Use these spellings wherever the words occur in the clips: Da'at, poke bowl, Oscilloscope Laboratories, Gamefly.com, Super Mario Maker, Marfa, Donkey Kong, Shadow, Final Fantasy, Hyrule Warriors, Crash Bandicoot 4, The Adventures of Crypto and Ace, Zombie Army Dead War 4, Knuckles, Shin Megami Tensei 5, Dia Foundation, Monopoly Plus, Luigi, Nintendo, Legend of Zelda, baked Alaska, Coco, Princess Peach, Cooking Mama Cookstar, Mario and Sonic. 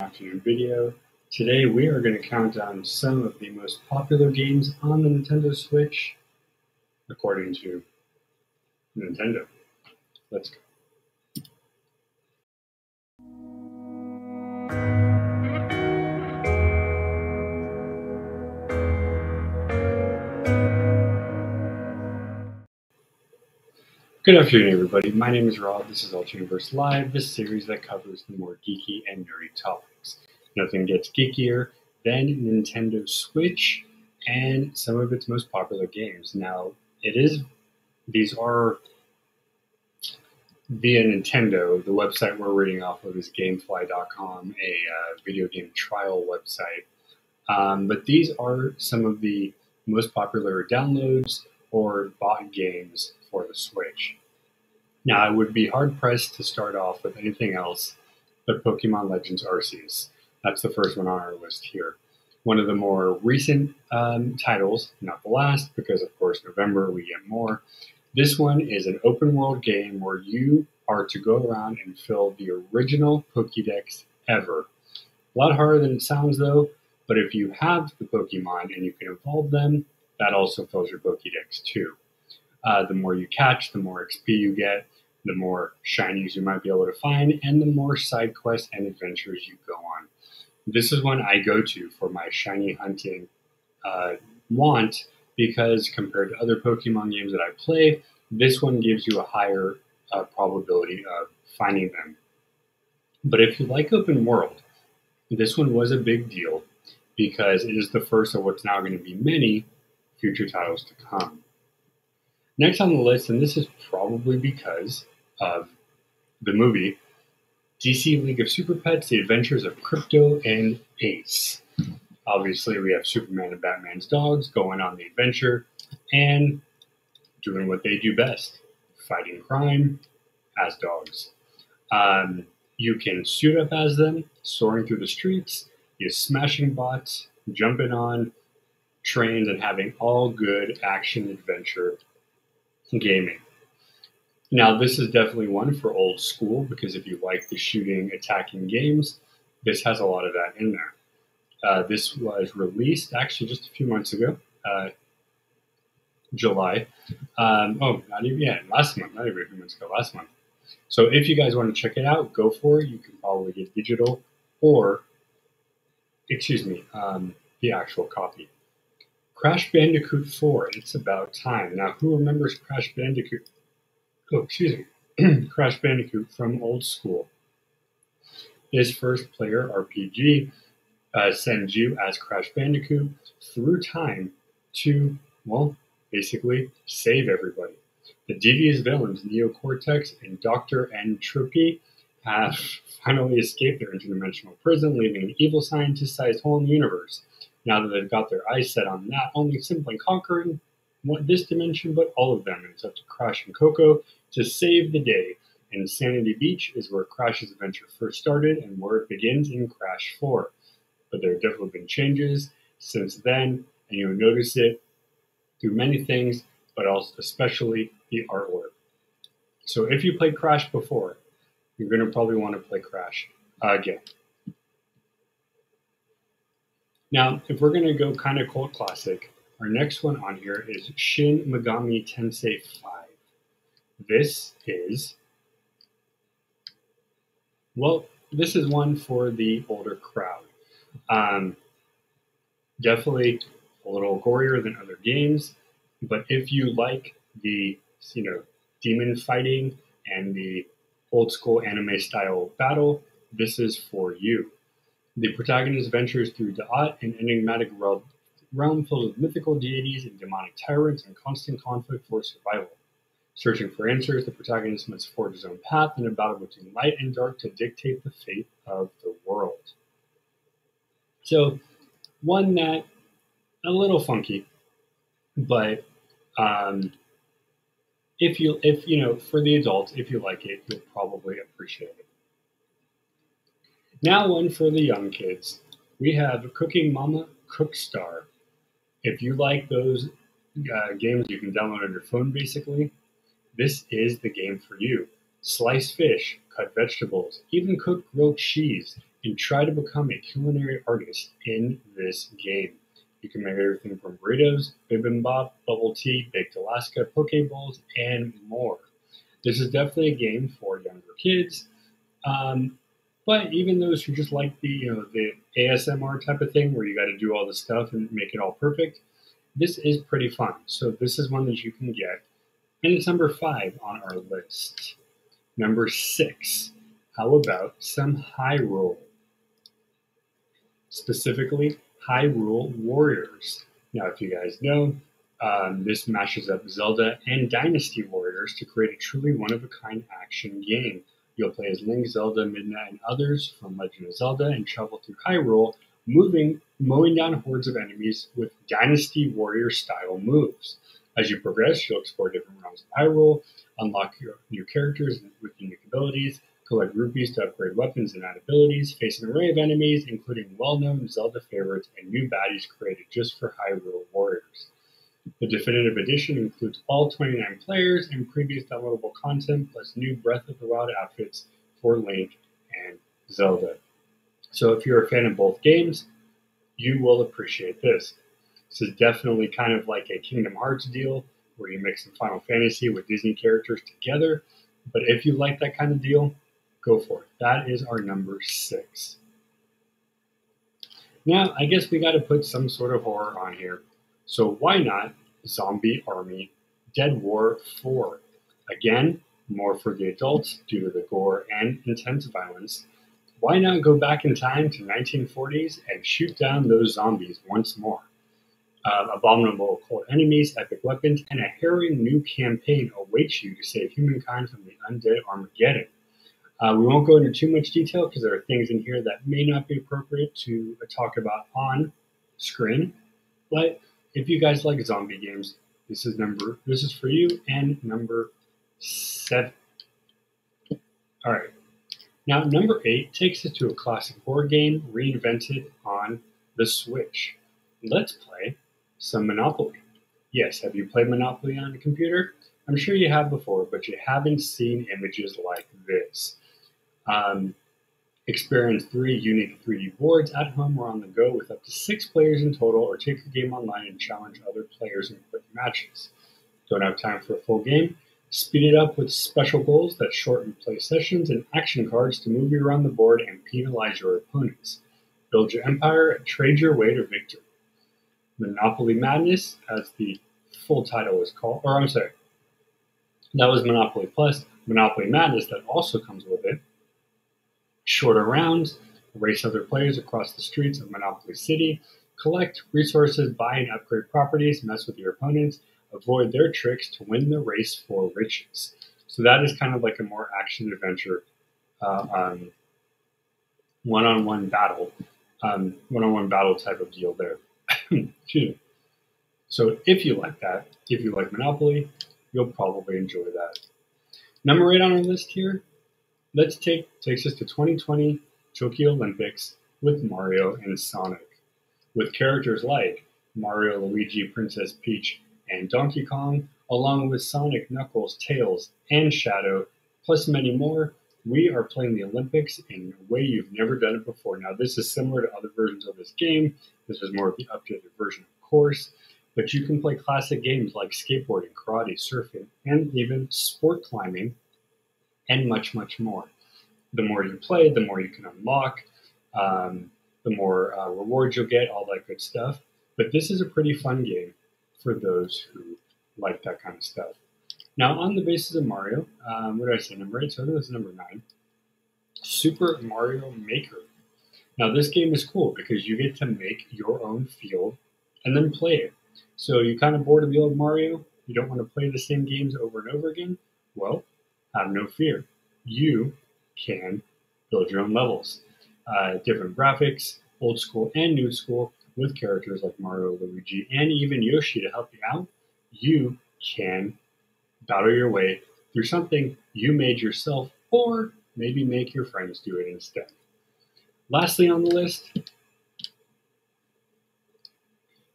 Back to your video. Today we are going to count down some of the most popular games on the Nintendo Switch according to Nintendo. Let's go. Good afternoon, everybody. My name is Rob. This is Ultra Universe Live, the series that covers the more geeky and nerdy topics. Nothing gets geekier than Nintendo Switch and some of its most popular games. Now, these are via Nintendo. The website we're reading off of is Gamefly.com, a video game trial website. But these are some of the most popular downloads or bought games for the Switch. Now, I would be hard-pressed to start off with anything else but Pokemon Legends Arceus. That's the first one on our list here. One of the more recent titles, not the last, because of course November we get more. This one is an open-world game where you are to go around and fill the original Pokédex ever. A lot harder than it sounds, though, but if you have the Pokemon and you can evolve them, that also fills your Pokédex too. The more you catch, the more XP you get, the more shinies you might be able to find, and the more side quests and adventures you go on. This is one I go to for my shiny hunting want, because compared to other Pokemon games that I play, this one gives you a higher probability of finding them. But if you like open world, this one was a big deal because it is the first of what's now going to be many future titles to come. Next on the list, and this is probably because of the movie, DC League of Super Pets, The Adventures of Crypto and Ace. Obviously, we have Superman and Batman's dogs going on the adventure and doing what they do best, fighting crime as dogs. You can suit up as them, soaring through the streets, you're smashing bots, jumping on trains, and having all good action adventure gaming. Now, this is definitely one for old school, because if you like the shooting, attacking games, this has a lot of that in there. This was released actually just a few months ago, July. Last month. So if you guys want to check it out, go for it. You can probably get digital or, the actual copy. Crash Bandicoot 4, It's About Time. Now, who remembers Crash Bandicoot? Crash Bandicoot from old school. This first-player RPG sends you as Crash Bandicoot through time to, well, basically save everybody. The devious villains Neo Cortex and Dr. N. Tropy have finally escaped their interdimensional prison, leaving an evil scientist-sized hole in the universe. Now that they've got their eyes set on not only simply conquering this dimension, but all of them, and it's up to Crash and Coco to save the day. And Sanity Beach is where Crash's adventure first started and where it begins in Crash 4. But there have definitely been changes since then, and you'll notice it through many things, but also especially the artwork. So if you played Crash before, you're going to probably want to play Crash again. Now, if we're going to go kind of cult classic, our next one on here is Shin Megami Tensei 5. This is one for the older crowd. Definitely a little gorier than other games, but if you like the, demon fighting and the old school anime style battle, this is for you. The protagonist ventures through Da'at, an enigmatic realm filled with mythical deities and demonic tyrants and constant conflict for survival. Searching for answers, the protagonist must forge his own path in a battle between light and dark to dictate the fate of the world. So, one that a little funky, but for the adults, if you like it, you'll probably appreciate it. Now one for the young kids. We have Cooking Mama Cookstar. If you like those games you can download on your phone, basically, this is the game for you. Slice fish, cut vegetables, even cook grilled cheese. and try to become a culinary artist in this game. You can make everything from burritos, bibimbap, bubble tea, baked Alaska, poke bowls, and more. This is definitely a game for younger kids, but even those who just like the, you know, the ASMR type of thing where you got to do all the stuff and make it all perfect, this is pretty fun. So this is one that you can get, and it's number 5 on our list. Number 6, how about some Hyrule? Specifically, Hyrule Warriors. Now, if you guys know, this mashes up Zelda and Dynasty Warriors to create a truly one-of-a-kind action game. You'll play as Link, Zelda, Midna, and others from Legend of Zelda and travel through Hyrule, mowing down hordes of enemies with Dynasty Warrior-style moves. As you progress, you'll explore different realms of Hyrule, unlock your new characters with unique abilities, collect rupees to upgrade weapons and add abilities, face an array of enemies, including well-known Zelda favorites and new baddies created just for Hyrule Warriors. The definitive edition includes all 29 players and previous downloadable content, plus new Breath of the Wild outfits for Link and Zelda. So if you're a fan of both games, you will appreciate this. This is definitely kind of like a Kingdom Hearts deal, where you mix some Final Fantasy with Disney characters together. But if you like that kind of deal, go for it. That is our number 6. Now, I guess we got to put some sort of horror on here. So why not Zombie Army Dead War 4? Again, more for the adults due to the gore and intense violence. Why not go back in time to 1940s and shoot down those zombies once more? Abominable occult enemies, epic weapons, and a harrowing new campaign awaits you to save humankind from the undead Armageddon. We won't go into too much detail because there are things in here that may not be appropriate to talk about on screen, but if you guys like zombie games, this is for you. And number 7. All right. Now, number 8 takes us to a classic horror game reinvented on the Switch. Let's play some Monopoly. Yes, have you played Monopoly on a computer? I'm sure you have before, but you haven't seen images like this. Experience 3 unique 3D boards at home or on the go with up to 6 players in total, or take the game online and challenge other players in quick matches. Don't have time for a full game? Speed it up with special goals that shorten play sessions and action cards to move you around the board and penalize your opponents. Build your empire and trade your way to victory. Monopoly Madness, as the full title is called, or I'm sorry, that was Monopoly Plus. Monopoly Madness, that also comes with it. Shorter rounds, race other players across the streets of Monopoly City, collect resources, buy and upgrade properties, mess with your opponents, avoid their tricks to win the race for riches. So that is kind of like a more action-adventure one-on-one battle type of deal there. Excuse me. So if you like that, if you like Monopoly, you'll probably enjoy that. Number 8 on our list here, takes us to 2020 Tokyo Olympics with Mario and Sonic. With characters like Mario, Luigi, Princess Peach, and Donkey Kong, along with Sonic, Knuckles, Tails, and Shadow, plus many more, we are playing the Olympics in a way you've never done it before. Now, this is similar to other versions of this game. This is more of the updated version, of course. But you can play classic games like skateboarding, karate, surfing, and even sport climbing, and much, much more. The more you play, the more you can unlock, the more rewards you'll get, all that good stuff. But this is a pretty fun game for those who like that kind of stuff. Now, on the basis of Mario, what did I say, number 8? So that was number 9. Super Mario Maker. Now, this game is cool because you get to make your own field and then play it. So you're kind of bored of the old Mario. You don't want to play the same games over and over again. Well, have no fear. You can build your own levels, different graphics, old school and new school, with characters like Mario, Luigi, and even Yoshi to help you out. You can battle your way through something you made yourself, or maybe make your friends do it instead. Lastly on the list,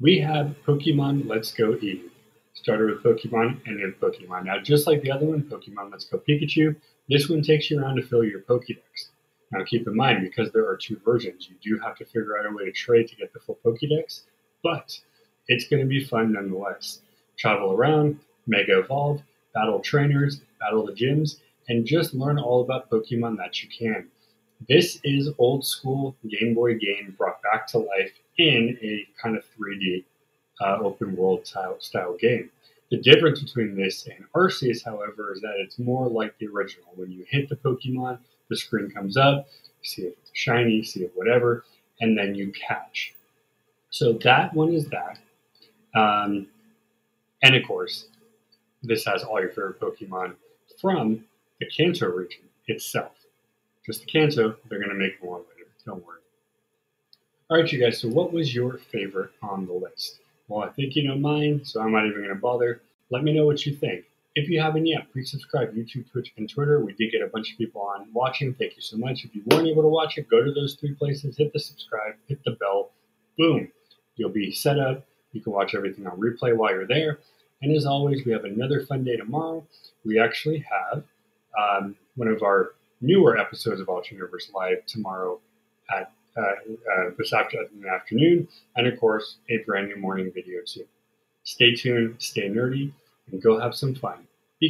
we have Pokemon Let's Go Eevee. Started with Pokemon, ended with Pokemon. Now, just like the other one, Pokemon Let's Go Pikachu, this one takes you around to fill your Pokédex. Now keep in mind, because there are two versions, you do have to figure out a way to trade to get the full Pokédex, but it's going to be fun nonetheless. Travel around, mega evolve, battle trainers, battle the gyms, and just learn all about Pokemon that you can. This is old school Game Boy game brought back to life in a kind of 3D open world style game. The difference between this and Arceus, however, is that it's more like the original. When you hit the Pokemon, the screen comes up, you see if it's shiny, see if whatever, and then you catch. So that one is that. And of course, this has all your favorite Pokemon from the Kanto region itself. Just the Kanto, they're going to make more later, don't worry. All right, you guys, so what was your favorite on the list? Well, I think you know mine, so I'm not even going to bother. Let me know what you think. If you haven't yet, please subscribe to YouTube, Twitch, and Twitter. We did get a bunch of people on watching. Thank you so much. If you weren't able to watch it, go to those three places, hit the subscribe, hit the bell, boom. You'll be set up. You can watch everything on replay while you're there. And as always, we have another fun day tomorrow. We actually have one of our newer episodes of Ultra Universe Live tomorrow at in the afternoon, and of course, a brand new morning video too. Stay tuned, stay nerdy, and go have some fun.